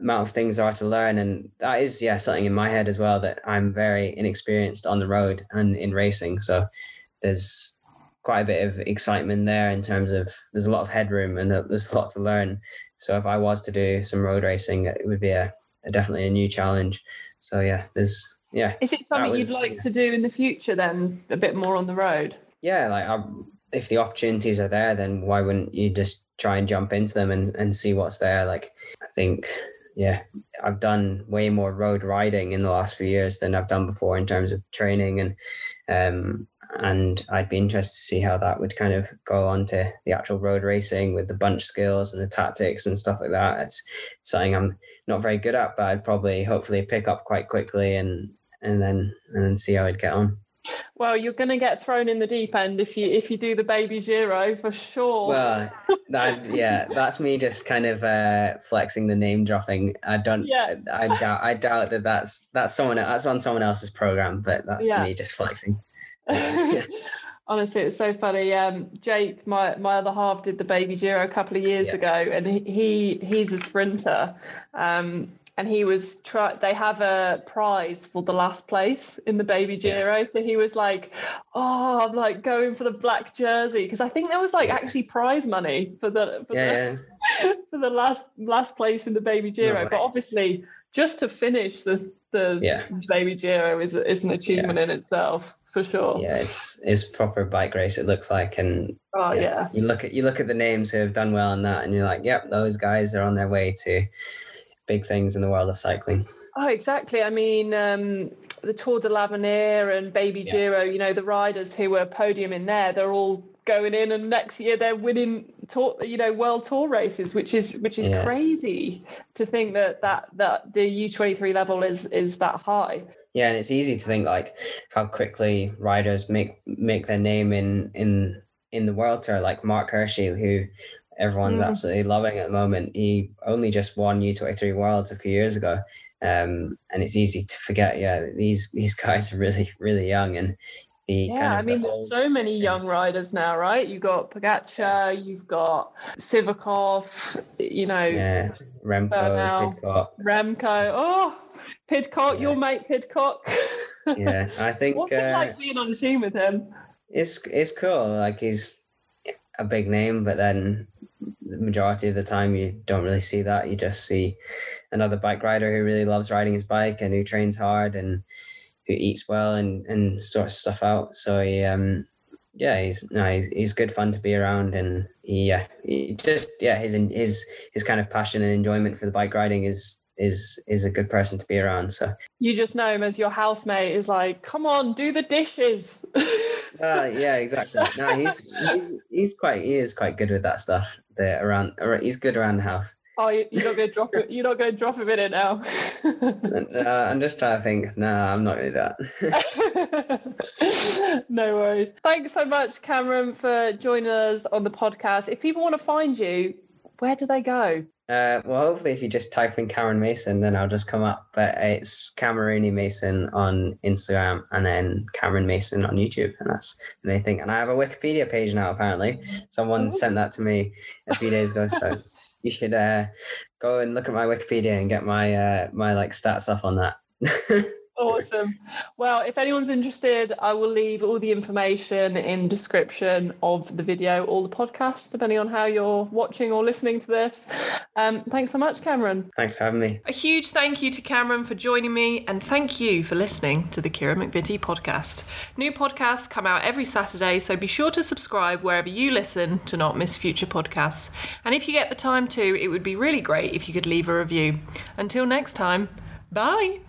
amount of things there are to learn. And that is, yeah, something in my head as well, that I'm very inexperienced on the road and in racing. So there's quite a bit of excitement there in terms of there's a lot of headroom and there's a lot to learn. So if I was to do some road racing, it would be a, a definitely a new challenge. So yeah, there's, yeah. Is it something was, you'd like yeah. to do in the future then, a bit more on the road? Yeah, like I, if the opportunities are there, then why wouldn't you just try and jump into them and, and see what's there? Like, I think, yeah, I've done way more road riding in the last few years than I've done before in terms of training, and um, and I'd be interested to see how that would kind of go on to the actual road racing with the bunch skills and the tactics and stuff like that. It's something I'm not very good at, but I'd probably hopefully pick up quite quickly and and then and then see how I'd get on. Well, you're going to get thrown in the deep end if you if you do the Baby Giro, for sure. Well, that, yeah, that's me just kind of uh, flexing the name dropping. I don't. Yeah. I, I doubt. I doubt that that's that's someone that's on someone else's program, but that's yeah. me just flexing. Yeah. Honestly, it's so funny. Um, Jake, my, my other half, did the Baby Giro a couple of years yeah. ago, and he he's a sprinter, um, and he was try. They have a prize for the last place in the Baby Giro, yeah. so he was like, "Oh, I'm like going for the black jersey," because I think there was like yeah. actually prize money for the for, yeah, the, yeah. for the last last place in the Baby Giro. No way. But obviously, just to finish the the yeah. Baby Giro is is an achievement yeah. in itself. For sure. Yeah, it's it's proper bike race, it looks like. And oh yeah, yeah. You look at you look at the names who have done well in that and you're like, yep, those guys are on their way to big things in the world of cycling. Oh, exactly. I mean, um, the Tour de l'Avenir and Baby yeah. Giro, you know, the riders who were podium in there, they're all going in, and next year they're winning tour, you know, world tour races, which is which is yeah. crazy to think that, that that the U twenty-three level is is that high. Yeah, and it's easy to think like how quickly riders make make their name in in in the world tour, like Mark Hirschi, who everyone's mm. absolutely loving at the moment. He only just won U twenty-three Worlds a few years ago, um, and it's easy to forget. Yeah, these these guys are really really young, and the yeah, kind of I mean, the there's so many thing. young riders now, right? You've got Pogacar, yeah. you've got Sivakov, you know, yeah. Remco, Bernal, Pidcock. Remco, oh. Pidcock, yeah. your mate Pidcock. yeah, I think. What's it uh, like being on the team with him? It's it's cool. Like, he's a big name, but then the majority of the time you don't really see that. You just see another bike rider who really loves riding his bike and who trains hard and who eats well and, and sorts stuff out. So he, um, yeah, he's no, he's, he's good fun to be around, and he, yeah, he just yeah, his his his kind of passion and enjoyment for the bike riding is. is is a good person to be around. So you just know him as your housemate is like, come on, do the dishes. uh, yeah, exactly. No, he's, he's he's quite he is quite good with that stuff. The around he's good around the house. Oh, you're not gonna drop it. You're not gonna drop him in it now. uh, I'm just trying to think. No, I'm not gonna do that. No worries. Thanks so much, Cameron, for joining us on the podcast. If people want to find you, where do they go? Uh, well, hopefully if you just type in Cameron Mason, then I'll just come up. But it's Camerooni Mason on Instagram and then Cameron Mason on YouTube. And that's the main thing. And I have a Wikipedia page now, apparently. Someone sent that to me a few days ago. So you should uh, go and look at my Wikipedia and get my, uh, my like stats off on that. Awesome. Well, if anyone's interested, I will leave all the information in description of the video or the podcast, depending on how you're watching or listening to this. Um, thanks so much, Cameron. Thanks for having me. A huge thank you to Cameron for joining me, and thank you for listening to the Keira McVitty podcast. New podcasts come out every Saturday, so be sure to subscribe wherever you listen to not miss future podcasts. And if you get the time to, it would be really great if you could leave a review. Until next time, bye.